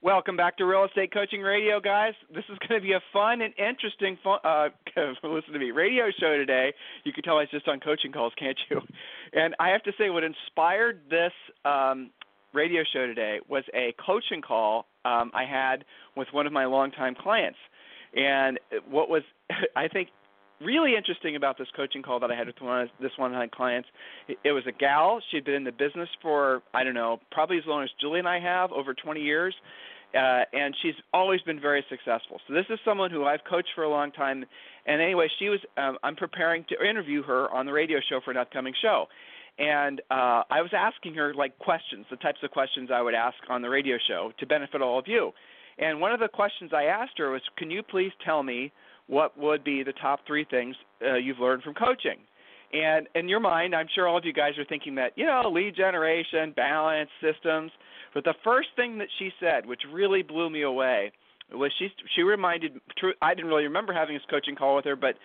Welcome back to Real Estate Coaching Radio, guys. This is going to be a fun and interesting radio show today. You can tell I was just on coaching calls, can't you? And I have to say what inspired this radio show today was a coaching call I had with one of my longtime clients. And what was, I think, really interesting about this coaching call that I had with one of my clients, it was a gal. She had been in the business for, I don't know, probably as long as Julie and I have, over 20 years. And she's always been very successful. So this is someone who I've coached for a long time. And anyway, she was I'm preparing to interview her on the radio show for an upcoming show. And I was asking her, like, questions, the types of questions I would ask on the radio show to benefit all of you. And one of the questions I asked her was, can you please tell me what would be the top 3 things you've learned from coaching? And in your mind, I'm sure all of you guys are thinking that, you know, lead generation, balance, systems. But the first thing that she said, which really blew me away, was she reminded – I didn't really remember having this coaching call with her, but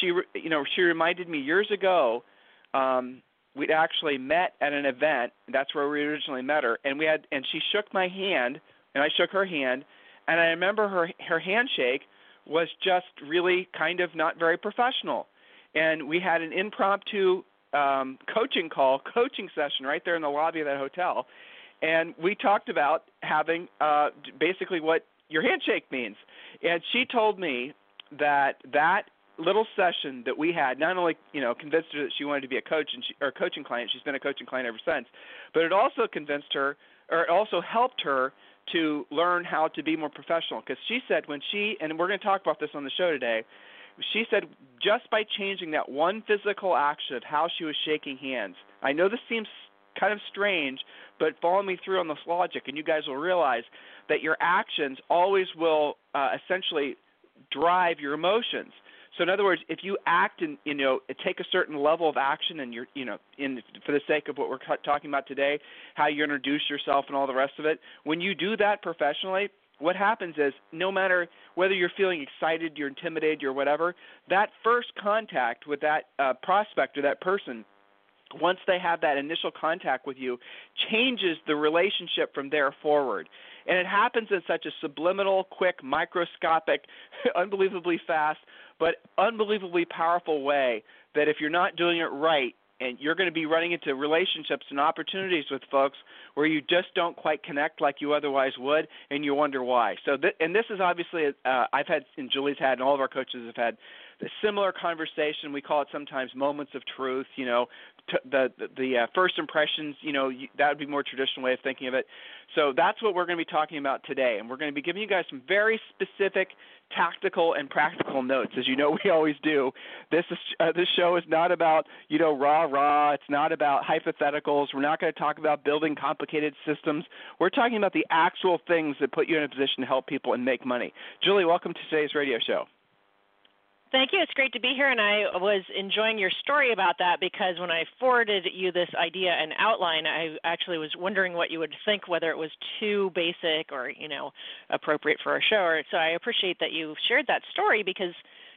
she reminded me years ago we'd actually met at an event. That's where we originally met her. And she shook my hand, and I shook her hand. And I remember her handshake was just really kind of not very professional. And we had an impromptu coaching session right there in the lobby of that hotel. And we talked about having basically what your handshake means. And she told me that little session that we had not only, you know, convinced her that she wanted to be a coach or a coaching client. She's been a coaching client ever since. But it also convinced her, or it also helped her to learn how to be more professional. Because she said and we're going to talk about this on the show today, she said just by changing that one physical action of how she was shaking hands. I know this seems kind of strange, but follow me through on this logic, and you guys will realize that your actions always will essentially drive your emotions. So in other words, if you act and, you know, take a certain level of action and you're, you know, for the sake of what we're talking about today, how you introduce yourself and all the rest of it, when you do that professionally, what happens is no matter whether you're feeling excited, you're intimidated, you're whatever, that first contact with that prospect or that person, once they have that initial contact with you, changes the relationship from there forward. And it happens in such a subliminal, quick, microscopic, unbelievably fast, but unbelievably powerful way that if you're not doing it right, and you're going to be running into relationships and opportunities with folks where you just don't quite connect like you otherwise would, and you wonder why. So, and this is obviously I've had, and Julie's had, and all of our coaches have had a similar conversation. We call it sometimes moments of truth. You know, the first impressions. You know, that would be a more traditional way of thinking of it. So that's what we're going to be talking about today, and we're going to be giving you guys some very specific tactical and practical notes, as you know we always do. This show is not about, you know, rah-rah. It's not about hypotheticals. We're not going to talk about building complicated systems. We're talking about the actual things that put you in a position to help people and make money. Julie, welcome to today's radio show. Thank you. It's great to be here, and I was enjoying your story about that because when I forwarded you this idea and outline, I actually was wondering what you would think, whether it was too basic or, you know, appropriate for a show. So I appreciate that you shared that story because,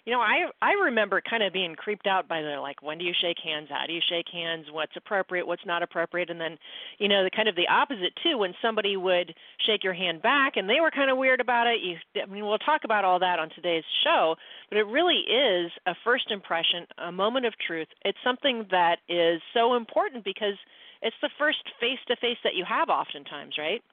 you know, I remember kind of being creeped out by the, like, when do you shake hands, how do you shake hands, what's appropriate, what's not appropriate, and then, you know, the kind of the opposite, too, when somebody would shake your hand back and they were kind of weird about it. We'll talk about all that on today's show, but it really is a first impression, a moment of truth. It's something that is so important because it's the first face-to-face that you have oftentimes, right?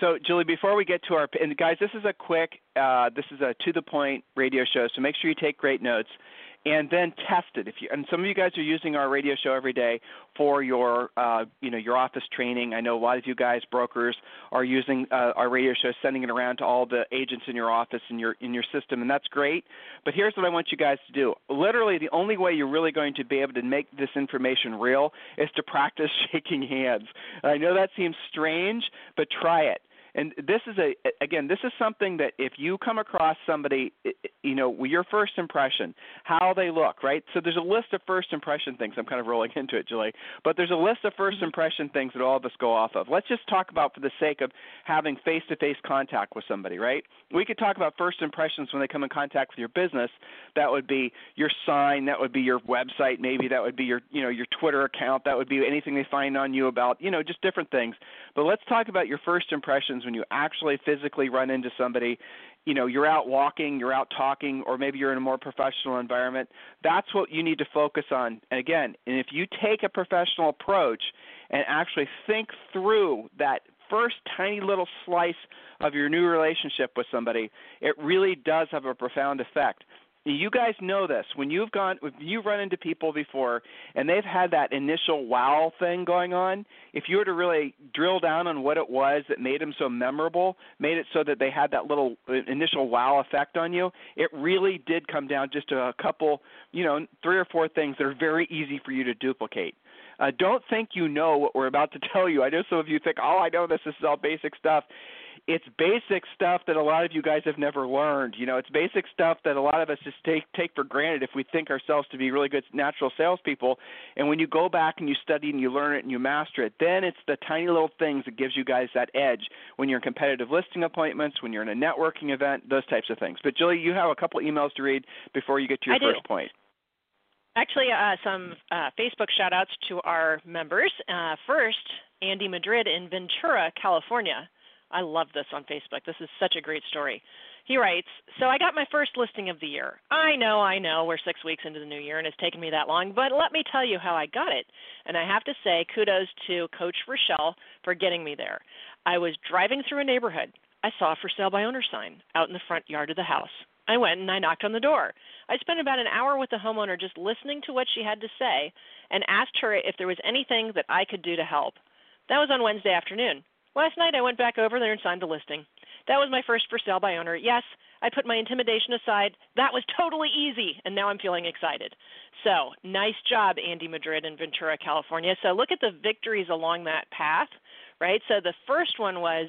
So, Julie, before we get to our – and, guys, this is a quick this is a to-the-point radio show, so make sure you take great notes and then test it. And some of you guys are using our radio show every day for your, your office training. I know a lot of you guys, brokers, are using our radio show, sending it around to all the agents in your office and in your system, and that's great. But here's what I want you guys to do. Literally, the only way you're really going to be able to make this information real is to practice shaking hands. I know that seems strange, but try it. And this is again, this is something that if you come across somebody, you know, your first impression, how they look, right? So there's a list of first impression things. I'm kind of rolling into it, Julie. But there's a list of first impression things that all of us go off of. Let's just talk about for the sake of having face-to-face contact with somebody, right? We could talk about first impressions when they come in contact with your business. That would be your sign. That would be your website. Maybe that would be your, you know, your Twitter account. That would be anything they find on you about, you know, just different things. But let's talk about your first impressions when you actually physically run into somebody. You know, you're out walking, you're out talking, or maybe you're in a more professional environment. That's what you need to focus on. And again, and if you take a professional approach and actually think through that first tiny little slice of your new relationship with somebody, it really does have a profound effect. You guys know this. When you've run into people before and they've had that initial wow thing going on, if you were to really drill down on what it was that made them so memorable, made it so that they had that little initial wow effect on you, it really did come down just to a couple, you know, 3 or 4 things that are very easy for you to duplicate. Don't think you know what we're about to tell you. I know some of you think, oh, I know this is all basic stuff. It's basic stuff that a lot of you guys have never learned. You know, it's basic stuff that a lot of us just take for granted if we think ourselves to be really good natural salespeople. And when you go back and you study and you learn it and you master it, then it's the tiny little things that gives you guys that edge when you're in competitive listing appointments, when you're in a networking event, those types of things. But, Julie, you have a couple emails to read before you get to your first point. Actually, some Facebook shout-outs to our members. First, Andy Madrid in Ventura, California. I love this on Facebook. This is such a great story. He writes, so I got my first listing of the year. I know, we're 6 weeks into the new year and it's taken me that long, but let me tell you how I got it. And I have to say kudos to Coach Rochelle for getting me there. I was driving through a neighborhood. I saw a for sale by owner sign out in the front yard of the house. I went and I knocked on the door. I spent about an hour with the homeowner just listening to what she had to say and asked her if there was anything that I could do to help. That was on Wednesday afternoon. Last night, I went back over there and signed the listing. That was my first for sale by owner. Yes, I put my intimidation aside. That was totally easy, and now I'm feeling excited. So nice job, Andy Madrid in Ventura, California. So look at the victories along that path, right? So the first one was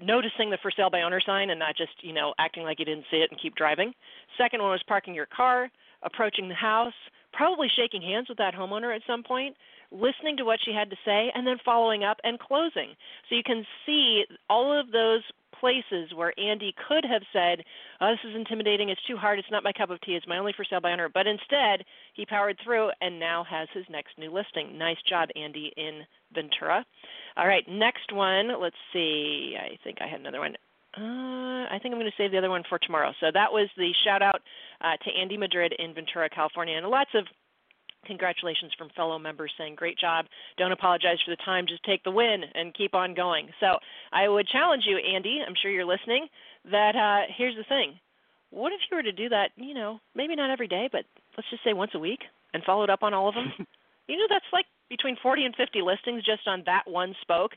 noticing the for sale by owner sign and not just, you know, acting like you didn't see it and keep driving. Second one was parking your car, approaching the house, probably shaking hands with that homeowner at some point, listening to what she had to say, and then following up and closing. So you can see all of those places where Andy could have said, oh, this is intimidating, it's too hard, it's not my cup of tea, it's my only for sale by owner. But instead, he powered through and now has his next new listing. Nice job, Andy, in Ventura. All right, next one. Let's see. I think I had another one. I think I'm going to save the other one for tomorrow. So that was the shout-out to Andy Madrid in Ventura, California, and lots of congratulations from fellow members saying, great job. Don't apologize for the time. Just take the win and keep on going. So I would challenge you, Andy, I'm sure you're listening, that here's the thing. What if you were to do that, you know, maybe not every day, but let's just say once a week and follow it up on all of them? You know, that's like between 40 and 50 listings just on that one spoke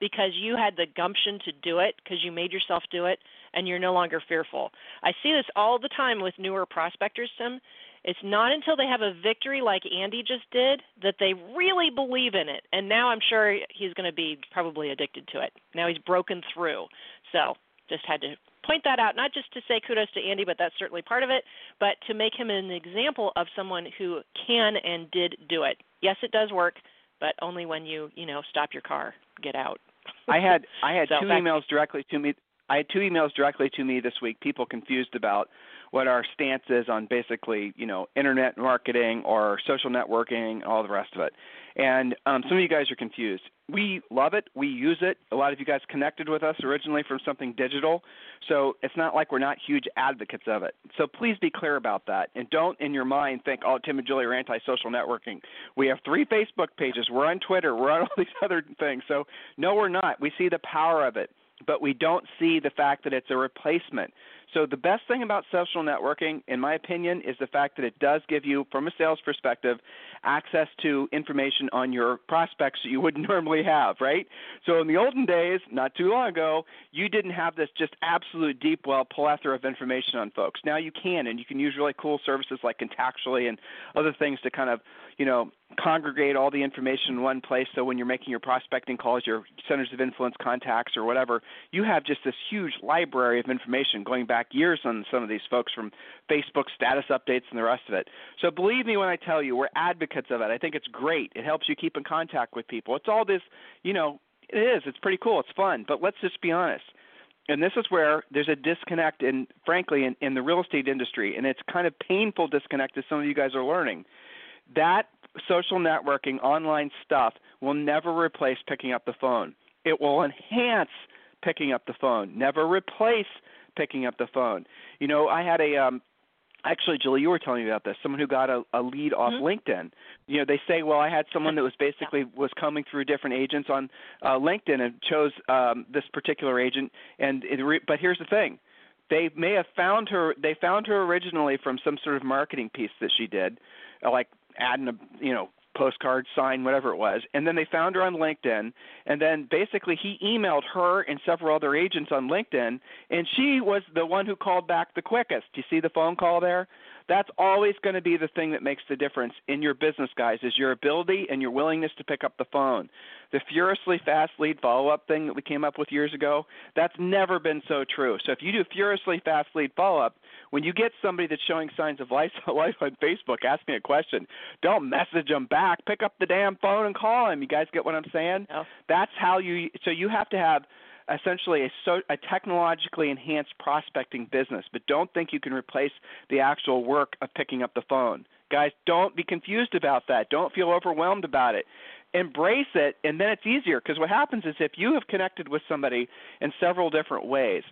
because you had the gumption to do it because you made yourself do it and you're no longer fearful. I see this all the time with newer prospectors, Tim. It's not until they have a victory like Andy just did that they really believe in it. And now I'm sure he's going to be probably addicted to it. Now he's broken through. So just had to point that out, not just to say kudos to Andy, but that's certainly part of it, but to make him an example of someone who can and did do it. Yes, it does work, but only when you, you know, stop your car, get out. I had so two emails directly to me. I had two emails directly to me this week, people confused about what our stance is on basically, you know, internet marketing or social networking, all the rest of it. And some of you guys are confused. We love it. We use it. A lot of you guys connected with us originally from something digital. So it's not like we're not huge advocates of it. So please be clear about that. And don't in your mind think, oh, Tim and Julie are anti-social networking. We have 3 Facebook pages. We're on Twitter. We're on all these other things. So no, we're not. We see the power of it, but we don't see the fact that it's a replacement. So the best thing about social networking, in my opinion, is the fact that it does give you, from a sales perspective, access to information on your prospects that you wouldn't normally have, right? So in the olden days, not too long ago, you didn't have this just absolute deep well plethora of information on folks. Now you can, and you can use really cool services like Contactually and other things to kind of, you know, congregate all the information in one place, so when you're making your prospecting calls, your centers of influence contacts or whatever, you have just this huge library of information going back years on some of these folks, from Facebook status updates and the rest of it. So believe me when I tell you, we're advocates of it. I think it's great. It helps you keep in contact with people. It's all this, you know, it is. It's pretty cool. It's fun. But let's just be honest. And this is where there's a disconnect, in, frankly, in the real estate industry, and it's kind of painful disconnect, as some of you guys are learning. That social networking, online stuff will never replace picking up the phone. It will enhance picking up the phone, never replace picking up the phone. You know, I had a actually, Julie, you were telling me about this, someone who got a lead off LinkedIn. You know, they say, well, I had someone that was basically was coming through different agents on LinkedIn and chose this particular agent. And but here's the thing. They may have found her – they found her originally from some sort of marketing piece that she did, like adding a, you know, postcard, sign, whatever it was. And then they found her on LinkedIn. And then basically he emailed her and several other agents on LinkedIn, and she was the one who called back the quickest. Do you see the phone call there? That's always going to be the thing that makes the difference in your business, guys, is your ability and your willingness to pick up the phone. The furiously fast lead follow-up thing that we came up with years ago, that's never been so true. So if you do furiously fast lead follow-up, when you get somebody that's showing signs of life on Facebook, ask me a question. Don't message them back. Pick up the damn phone and call them. You guys get what I'm saying? No. That's how you – so you have to have – essentially a technologically enhanced prospecting business, but don't think you can replace the actual work of picking up the phone. Guys, don't be confused about that. Don't feel overwhelmed about it. Embrace it, and then it's easier, because what happens is if you have connected with somebody in several different ways,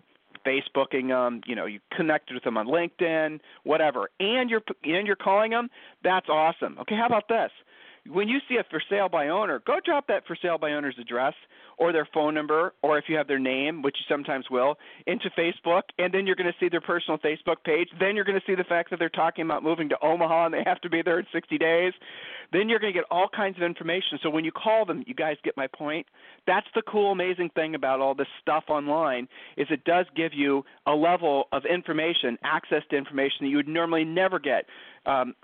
Facebooking them, you know, you connected with them on LinkedIn, whatever, and you're calling them, that's awesome. Okay, how about this? When you see a for sale by owner, go drop that for sale by owner's address or their phone number, or if you have their name, which you sometimes will, into Facebook, and then you're going to see their personal Facebook page. Then you're going to see the fact that they're talking about moving to Omaha and they have to be there in 60 days. Then you're going to get all kinds of information. So when you call them, you guys get my point? That's the cool, amazing thing about all this stuff online, is it does give you a level of information, access to information that you would normally never get,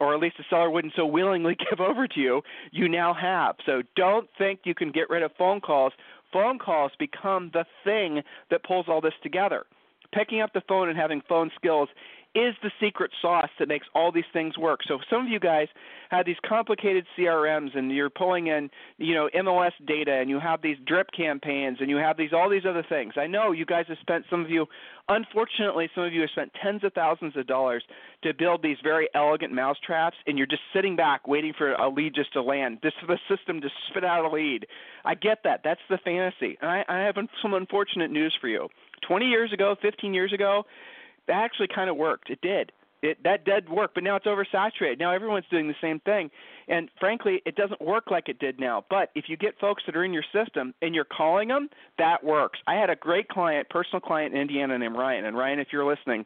or at least the seller wouldn't so willingly give over to you. You now have. So don't think you can get rid of phone calls. Phone calls become the thing that pulls all this together. Picking up the phone and having phone skills is the secret sauce that makes all these things work. So some of you guys have these complicated CRMs and you're pulling in, you know, MLS data, and you have these drip campaigns, and you have these all these other things. I know you guys have spent, some of you, unfortunately, some of you have spent tens of thousands of dollars to build these very elegant mousetraps, and you're just sitting back waiting for a lead just to land, this the system to spit out a lead. I get that. That's the fantasy. And I have some unfortunate news for you. 20 years ago, 15 years ago, that actually kind of worked. It did. That did work, but now it's oversaturated. Now everyone's doing the same thing. And frankly, it doesn't work like it did now. But if you get folks that are in your system and you're calling them, that works. I had a great client, personal client in Indiana named Ryan. And Ryan, if you're listening,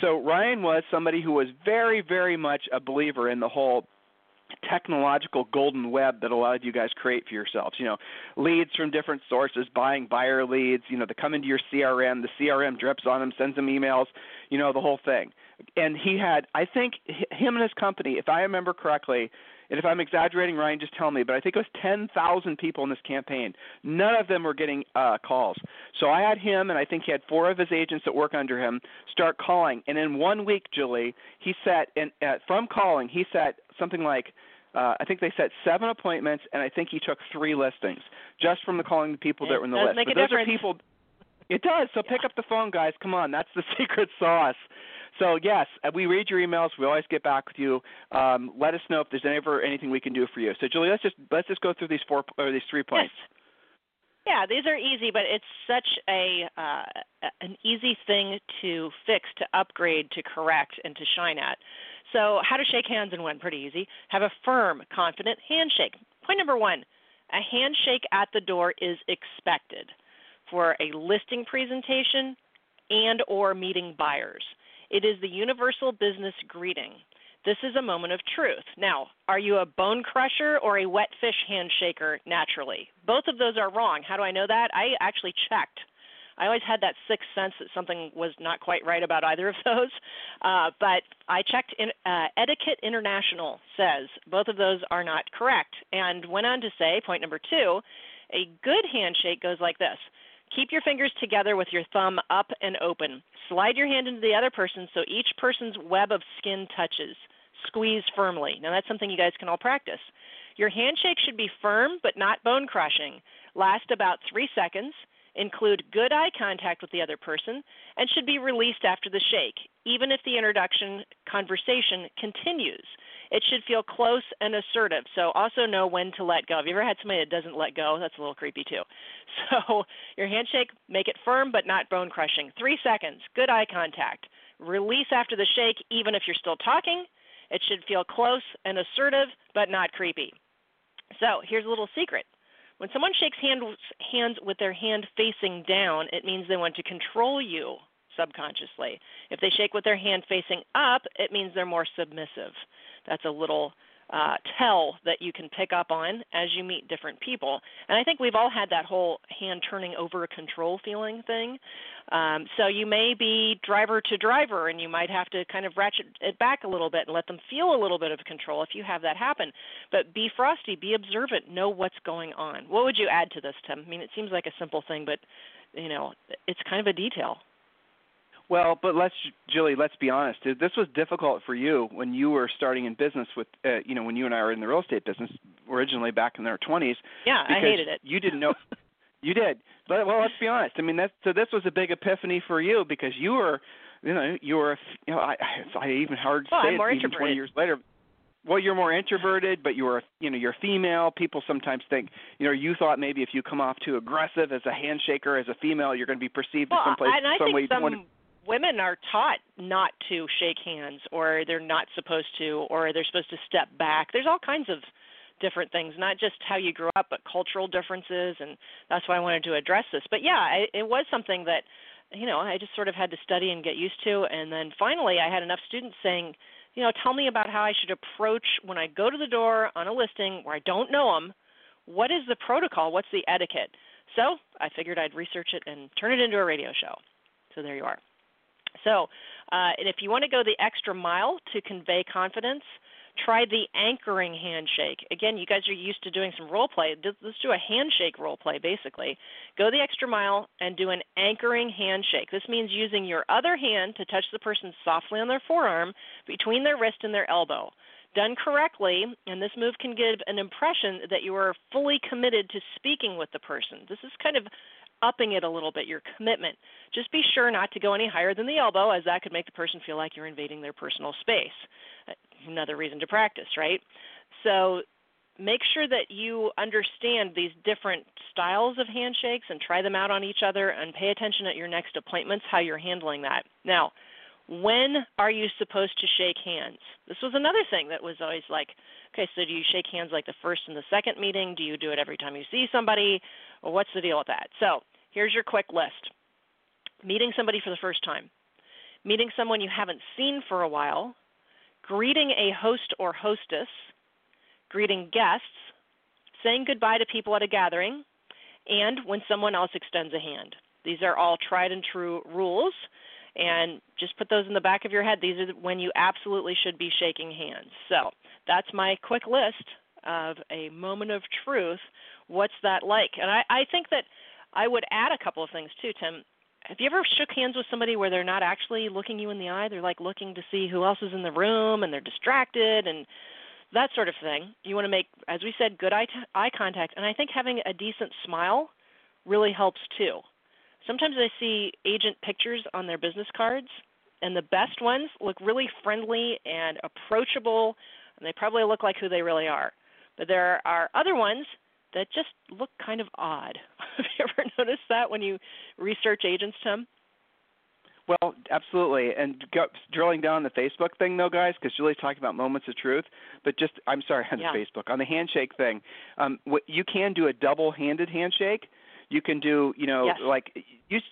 so Ryan was somebody who was very, very much a believer in the whole technological golden web that a lot of you guys create for yourselves, you know, leads from different sources, buying buyer leads, you know, they come into your CRM, the CRM drips on them, sends them emails, you know, the whole thing. And he had, I think him and his company, if I remember correctly, and if I'm exaggerating, Ryan, just tell me, but I think it was 10,000 people in this campaign. None of them were getting calls. So I had him, and I think he had four of his agents that work under him, start calling. And in 1 week, Julie, he set, from calling, he set something like, I think they set 7 appointments, and I think he took 3 listings just from the calling the people that were in the list. It does make a difference. But those are people, it does. So pick up the phone, guys. Come on. That's the secret sauce. So, yes, we read your emails. We always get back with you. Let us know if there's ever anything we can do for you. So, Julie, let's just go through these 3 points. Yes. Yeah, these are easy, but it's such an easy thing to fix, to upgrade, to correct, and to shine at. So how to shake hands in one, pretty easy. Have a firm, confident handshake. Point number 1, a handshake at the door is expected for a listing presentation and or meeting buyers. It is the universal business greeting. This is a moment of truth. Now, are you a bone crusher or a wet fish handshaker naturally? Both of those are wrong. How do I know that? I actually checked. I always had that sixth sense that something was not quite right about either of those. But I checked in, Etiquette International says both of those are not correct, and went on to say, point number two, a good handshake goes like this. Keep your fingers together with your thumb up and open. Slide your hand into the other person so each person's web of skin touches. Squeeze firmly. Now, that's something you guys can all practice. Your handshake should be firm but not bone-crushing. Last about 3 seconds. Include good eye contact with the other person, and should be released after the shake, even if the introduction conversation continues. It should feel close and assertive, so also know when to let go. Have you ever had somebody that doesn't let go? That's a little creepy, too. So your handshake, make it firm but not bone-crushing. 3 seconds, good eye contact. Release after the shake, even if you're still talking. It should feel close and assertive but not creepy. So here's a little secret. When someone shakes hands with their hand facing down, it means they want to control you subconsciously. If they shake with their hand facing up, it means they're more submissive. That's a little tell that you can pick up on as you meet different people. And I think we've all had that whole hand turning over control feeling thing. So you may be driver to driver, and you might have to kind of ratchet it back a little bit and let them feel a little bit of control if you have that happen. But be frosty, be observant, know what's going on. What would you add to this, Tim? I mean, it seems like a simple thing, but, you know, it's kind of a detail. Well, but Julie, let's be honest. This was difficult for you when you were starting in business with, when you and I were in the real estate business originally back in our 20s. Yeah, I hated it. You didn't know. You did. But, well, let's be honest. I mean, this was a big epiphany for you because you were I even hard to say it even 20 years later. Well, you're more introverted, but you're female. People sometimes think, you thought maybe if you come off too aggressive as a handshaker, as a female, you're going to be perceived as someplace some way you don't want to. Women are taught not to shake hands, or they're not supposed to, or they're supposed to step back. There's all kinds of different things, not just how you grew up, but cultural differences, and that's why I wanted to address this. But, yeah, it was something that, I just sort of had to study and get used to, and then finally I had enough students saying, tell me about how I should approach when I go to the door on a listing where I don't know them. What is the protocol? What's the etiquette? So I figured I'd research it and turn it into a radio show. So there you are. So, and if you want to go the extra mile to convey confidence, try the anchoring handshake. Again, you guys are used to doing some role play. Let's do a handshake role play, basically. Go the extra mile and do an anchoring handshake. This means using your other hand to touch the person softly on their forearm between their wrist and their elbow. Done correctly, and this move can give an impression that you are fully committed to speaking with the person. This is kind of upping it a little bit, your commitment. Just be sure not to go any higher than the elbow, as that could make the person feel like you're invading their personal space. Another reason to practice, right? So make sure that you understand these different styles of handshakes and try them out on each other, and pay attention at your next appointments how you're handling that. Now, when are you supposed to shake hands? This was another thing that was always like, okay, so do you shake hands like the first and the second meeting? Do you do it every time you see somebody? Well, what's the deal with that? So here's your quick list. Meeting somebody for the first time. Meeting someone you haven't seen for a while. Greeting a host or hostess. Greeting guests. Saying goodbye to people at a gathering. And when someone else extends a hand. These are all tried and true rules. And just put those in the back of your head. These are when you absolutely should be shaking hands. So that's my quick list of a moment of truth. What's that like? And I think that I would add a couple of things too, Tim. Have you ever shook hands with somebody where they're not actually looking you in the eye? They're like looking to see who else is in the room, and they're distracted and that sort of thing. You want to make, as we said, good eye contact. And I think having a decent smile really helps too. Sometimes I see agent pictures on their business cards, and the best ones look really friendly and approachable, and they probably look like who they really are. But there are other ones that just look kind of odd. Have you ever noticed that when you research agents, Tim? Well, absolutely. And drilling down the Facebook thing, though, guys, because Julie's talking about moments of truth. But on the handshake thing, you can do a double-handed handshake. You can do, yes.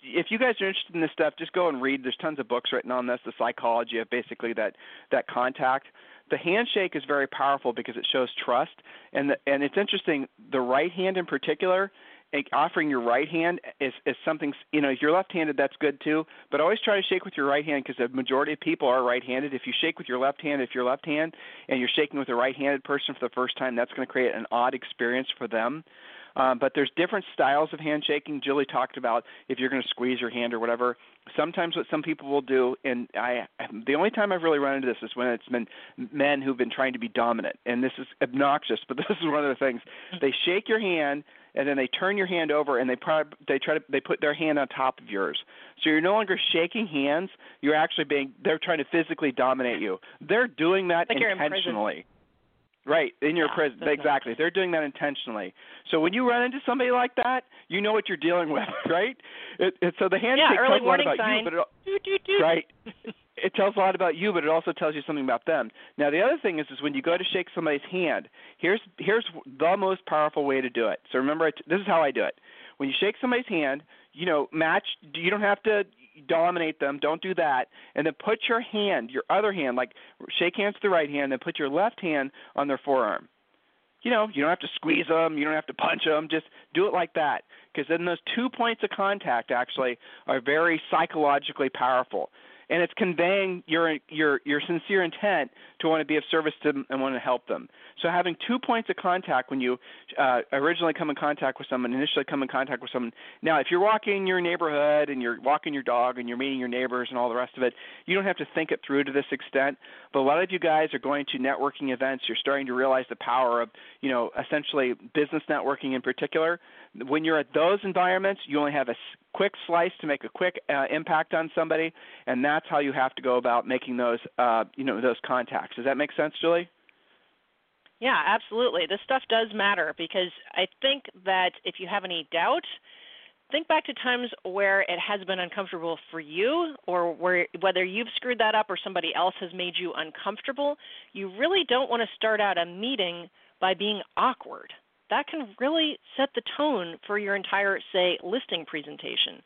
If you guys are interested in this stuff, just go and read. There's tons of books written on this, the psychology of basically that contact. The handshake is very powerful because it shows trust. And it's interesting, the right hand in particular offering your right hand is something, you know, if you're left-handed, that's good too, but always try to shake with your right hand because the majority of people are right-handed. If you shake with your left hand, if you're left-handed and you're shaking with a right-handed person for the first time, that's going to create an odd experience for them. But there's different styles of handshaking. Julie talked about if you're going to squeeze your hand or whatever. Sometimes what some people will do, and the only time I've really run into this is when it's been men who've been trying to be dominant. And this is obnoxious, but this is one of the things. They shake your hand, and then they turn your hand over, and they put their hand on top of yours. So you're no longer shaking hands. You're actually they're trying to physically dominate you. They're doing that like intentionally. Right, in your prison. Exactly. They're doing that intentionally. So when you run into somebody like that, you know what you're dealing with, right? So the handshake tells a lot about you, but right. It tells a lot about you, but it also tells you something about them. Now, the other thing is when you go to shake somebody's hand, here's the most powerful way to do it. So remember, this is how I do it. When you shake somebody's hand, you don't have to dominate them. Don't do that. And then put your other hand, like shake hands to the right hand, and put your left hand on their forearm. You don't have to squeeze them. You don't have to punch them. Just do it like that, because then those 2 points of contact actually are very psychologically powerful. And it's conveying your sincere intent to want to be of service to them and want to help them. So having 2 points of contact when you initially come in contact with someone. Now, if you're walking your neighborhood and you're walking your dog and you're meeting your neighbors and all the rest of it, you don't have to think it through to this extent. But a lot of you guys are going to networking events. You're starting to realize the power of, essentially business networking in particular. When you're at those environments, you only have a quick slice to make a quick impact on somebody, and that's how you have to go about making those, those contacts. Does that make sense, Julie? Yeah, absolutely. This stuff does matter, because I think that if you have any doubt, think back to times where it has been uncomfortable for you, or whether you've screwed that up or somebody else has made you uncomfortable. You really don't want to start out a meeting by being awkward. That can really set the tone for your entire, say, listing presentation.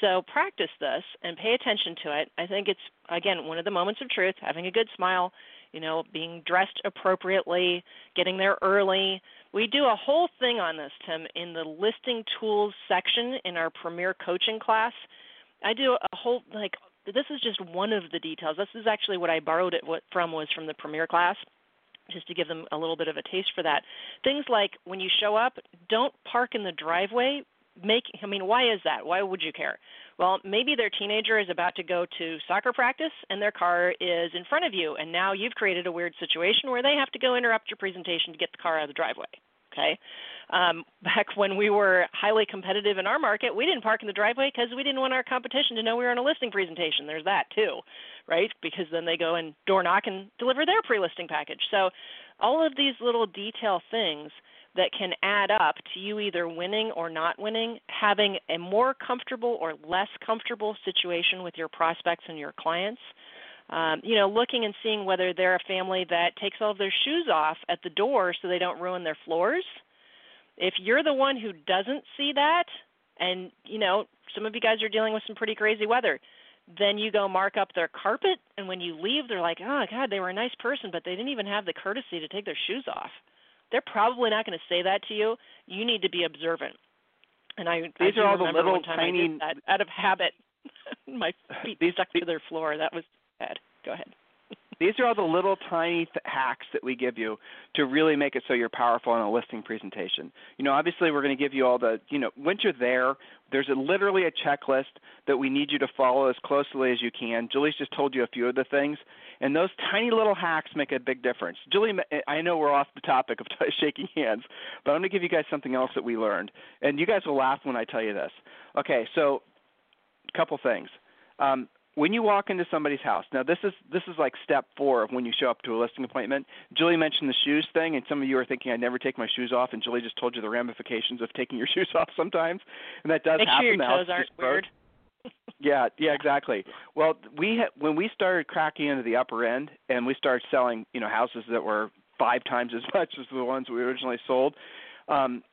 So practice this and pay attention to it. I think it's, again, one of the moments of truth, having a good smile, being dressed appropriately, getting there early. We do a whole thing on this, Tim, in the listing tools section in our premier coaching class. I do a whole, this is just one of the details. This is actually what I borrowed it from the premier class, just to give them a little bit of a taste for that. Things like when you show up, don't park in the driveway. Why is that? Why would you care? Well, maybe their teenager is about to go to soccer practice and their car is in front of you, and now you've created a weird situation where they have to go interrupt your presentation to get the car out of the driveway. Okay. Back when we were highly competitive in our market, we didn't park in the driveway because we didn't want our competition to know we were on a listing presentation. There's that too, right? Because then they go and door knock and deliver their pre-listing package. So all of these little detail things that can add up to you either winning or not winning, having a more comfortable or less comfortable situation with your prospects and your clients. Looking and seeing whether they're a family that takes all of their shoes off at the door so they don't ruin their floors. If you're the one who doesn't see that, and, some of you guys are dealing with some pretty crazy weather, then you go mark up their carpet, and when you leave, they're like, oh, God, they were a nice person, but they didn't even have the courtesy to take their shoes off. They're probably not going to say that to you. You need to be observant. And I do remember one time I did that out of habit. My feet stuck to their floor. That was... Go ahead. These are all the little tiny hacks that we give you to really make it so you're powerful in a listing presentation. Obviously we're going to give you all the, once you're there, there's literally a checklist that we need you to follow as closely as you can. Julie's just told you a few of the things, and those tiny little hacks make a big difference. Julie, I know we're off the topic of shaking hands, but I'm going to give you guys something else that we learned, and you guys will laugh when I tell you this. Okay, so a couple things. When you walk into somebody's house, now this is like step 4 of when you show up to a listing appointment. Julie mentioned the shoes thing, and some of you are thinking, I never take my shoes off, and Julie just told you the ramifications of taking your shoes off sometimes, and that does happen. Make sure your toes aren't weird. Yeah, exactly. Well, when we started cracking into the upper end and we started selling houses that were 5 times as much as the ones we originally sold,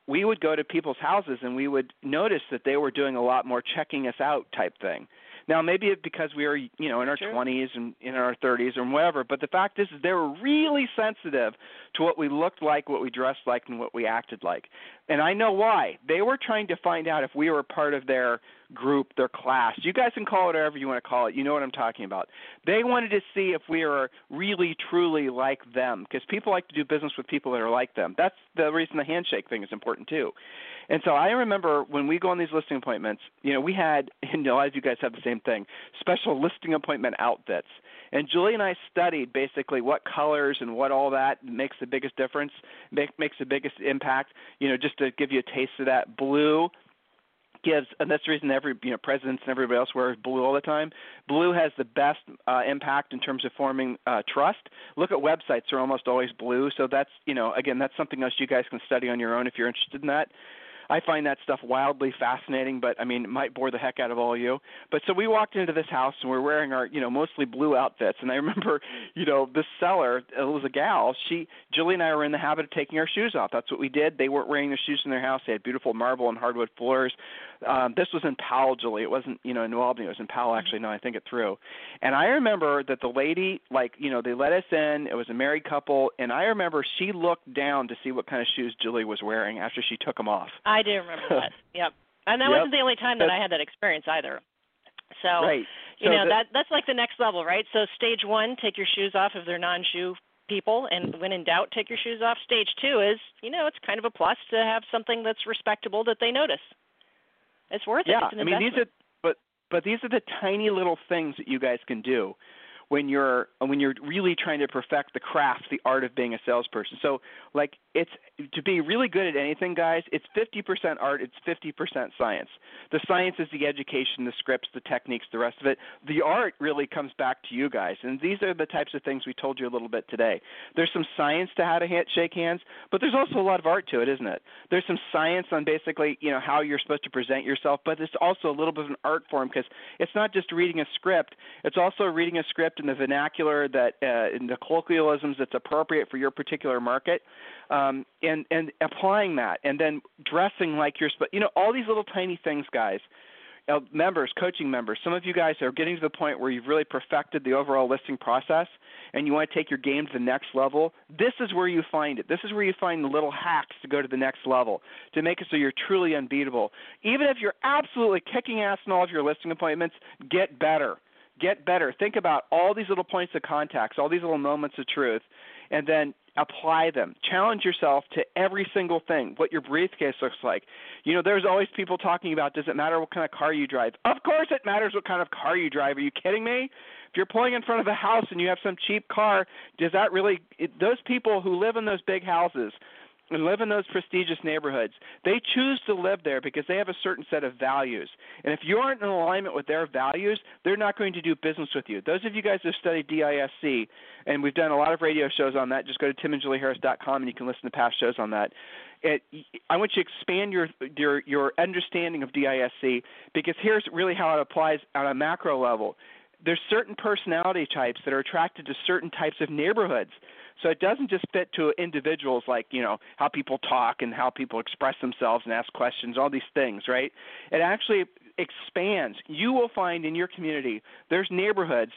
we would go to people's houses and we would notice that they were doing a lot more checking us out type thing. Now, maybe it's because we are, you know, in our 20s and in our 30s and whatever, but the fact is they were really sensitive to what we looked like, what we dressed like, and what we acted like. And I know why. They were trying to find out if we were part of their group, their class. You guys can call it whatever you want to call it. You know what I'm talking about. They wanted to see if we were really, truly like them, because people like to do business with people that are like them. That's the reason the handshake thing is important too. And so I remember when we go on these listing appointments, you know, we had, and a lot of you guys have the same thing, special listing appointment outfits. And Julie and I studied basically what colors and what all that makes the biggest difference, makes the biggest impact, you know, just to give you a taste of that. Blue gives, and that's the reason every, you know, presidents and everybody else wears blue all the time. Blue has the best impact in terms of forming trust. Look at websites, they're almost always blue. So that's, you know, again, that's something else you guys can study on your own if you're interested in that. I find that stuff wildly fascinating, but, I mean, it might bore the heck out of all of you. But so we walked into this house, and we're wearing our, you know, mostly blue outfits. And I remember, you know, this seller, it was a gal. Julie and I were in the habit of taking our shoes off. That's what we did. They weren't wearing their shoes in their house. They had beautiful marble and hardwood floors. This was in Powell, Julie. It wasn't, you know, in New Albany. It was in Powell, actually. No, I think it through. And I remember that the lady, like, you know, they let us in. It was a married couple. And I remember she looked down to see what kind of shoes Julie was wearing after she took them off. I do remember that. Yep. And that wasn't the only time that I had that experience either. So, that's like the next level, right? So stage one, take your shoes off if they're non-shoe people. And when in doubt, take your shoes off. Stage two is, you know, it's kind of a plus to have something that's respectable that they notice. It's worth it. It's an investment. I mean, but these are the tiny little things that you guys can do when you're really trying to perfect the craft, the art of being a salesperson. So, like, it's to be really good at anything, guys, it's 50% art, it's 50% science. The science is the education, the scripts, the techniques, the rest of it. The art really comes back to you guys, and these are the types of things we told you a little bit today. There's some science to how to shake hands, but there's also a lot of art to it, isn't it? There's some science on basically, you know, how you're supposed to present yourself, but it's also a little bit of an art form because it's not just reading a script, it's also reading a script in the vernacular, that in the colloquialisms that's appropriate for your particular market, and applying that, and then dressing like you're – you know, all these little tiny things, guys. Members, coaching members, some of you guys are getting to the point where you've really perfected the overall listing process and you want to take your game to the next level. This is where you find it. This is where you find the little hacks to go to the next level, to make it so you're truly unbeatable. Even if you're absolutely kicking ass in all of your listing appointments, get better. Get better. Think about all these little points of contacts, all these little moments of truth, and then apply them. Challenge yourself to every single thing, what your briefcase looks like. You know, there's always people talking about, does it matter what kind of car you drive? Of course it matters what kind of car you drive. Are you kidding me? If you're pulling in front of a house and you have some cheap car, does that really – those people who live in those big houses – and live in those prestigious neighborhoods, they choose to live there because they have a certain set of values. And if you aren't in alignment with their values, they're not going to do business with you. Those of you guys who have studied DISC, and we've done a lot of radio shows on that, just go to timandjulieharris.com and you can listen to past shows on that. I want you to expand your understanding of DISC, because here's really how it applies on a macro level. There's certain personality types that are attracted to certain types of neighborhoods. So it doesn't just fit to individuals, like, you know, how people talk and how people express themselves and ask questions, all these things, right? It actually expands. You will find in your community there's neighborhoods,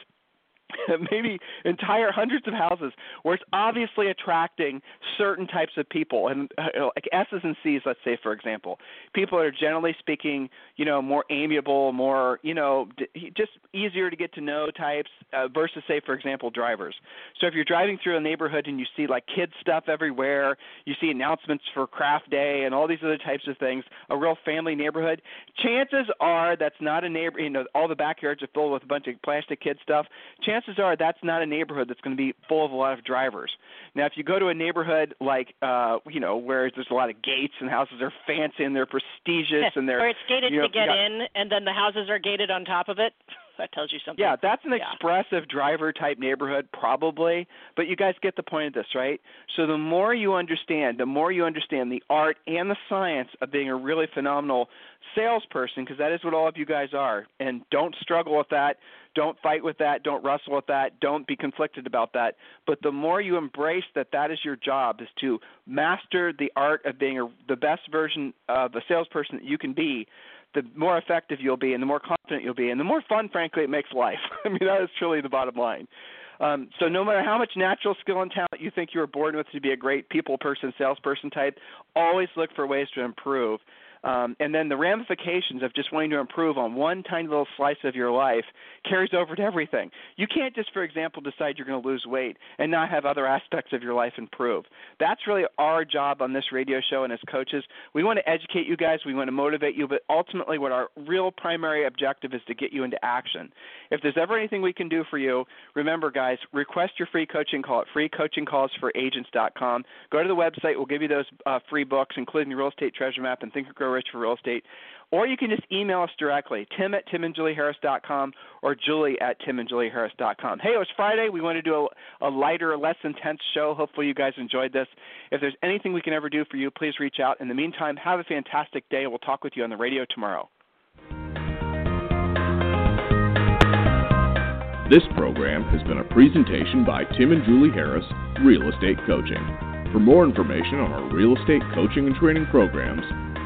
maybe entire hundreds of houses, where it's obviously attracting certain types of people, and like S's and C's, let's say, for example. People are generally speaking, you know, more amiable, more, you know, just easier to get to know types versus, say, for example, drivers. So if you're driving through a neighborhood and you see like kid stuff everywhere, you see announcements for craft day and all these other types of things, a real family neighborhood, chances are that's not a neighbor. You know, all the backyards are filled with a bunch of plastic kid stuff. Chances are that's not a neighborhood that's going to be full of a lot of drivers. Now, if you go to a neighborhood like, you know, where there's a lot of gates and houses are fancy and they're prestigious and they're – or it's gated, you know, to get in, and then the houses are gated on top of it. That tells you something. Yeah, that's an expressive driver-type neighborhood probably, but you guys get the point of this, right? So the more you understand the art and the science of being a really phenomenal salesperson, because that is what all of you guys are, and don't struggle with that, don't fight with that, don't wrestle with that, don't be conflicted about that. But the more you embrace that that is your job, is to master the art of being the best version of a salesperson that you can be, the more effective you'll be and the more confident you'll be and the more fun, frankly, it makes life. I mean, that is truly the bottom line. So no matter how much natural skill and talent you think you were born with to be a great people person, salesperson type, always look for ways to improve. And then the ramifications of just wanting to improve on one tiny little slice of your life carries over to everything. You can't just, for example, decide you're going to lose weight and not have other aspects of your life improve. That's really our job on this radio show and as coaches. We want to educate you guys. We want to motivate you. But ultimately what our real primary objective is to get you into action. If there's ever anything we can do for you, remember, guys, request your free coaching call at freecoachingcallsforagents.com. Go to the website. We'll give you those free books, including the Real Estate Treasure Map and Think or Grow Rich for Real Estate, or you can just email us directly, tim@timandjulieharris.com or julie@timandjulieharris.com. Hey, it was Friday. We want to do a lighter, less intense show. Hopefully you guys enjoyed this. If there's anything we can ever do for you, please reach out. In the meantime, have a fantastic day. We'll talk with you on the radio tomorrow. This program has been a presentation by Tim and Julie Harris, Real Estate Coaching. For more information on our real estate coaching and training programs,